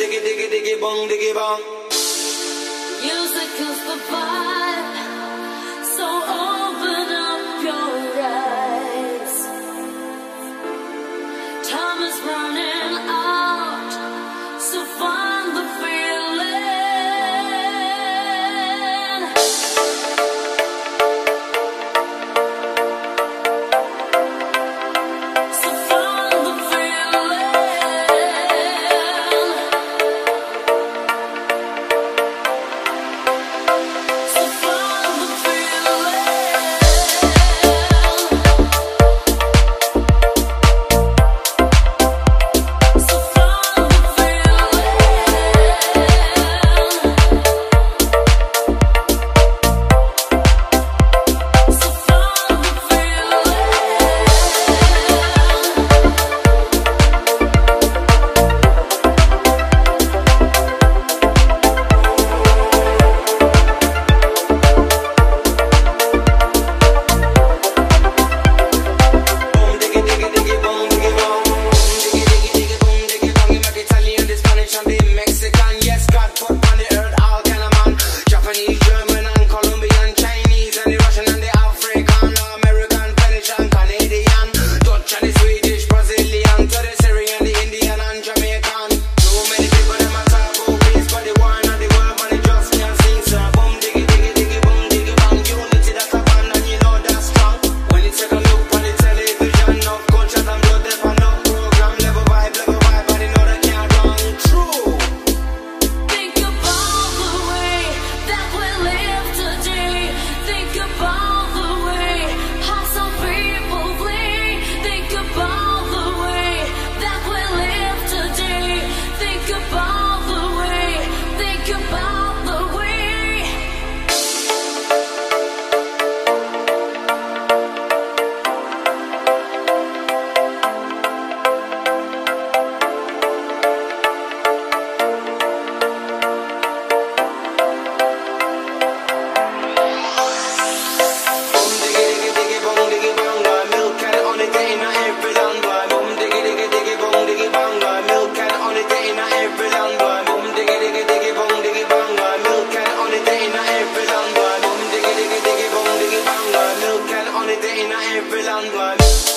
diggy diggy diggy bong diggy bong. Music is the vibe, so open up your eyes. Time is running out, so find the every land.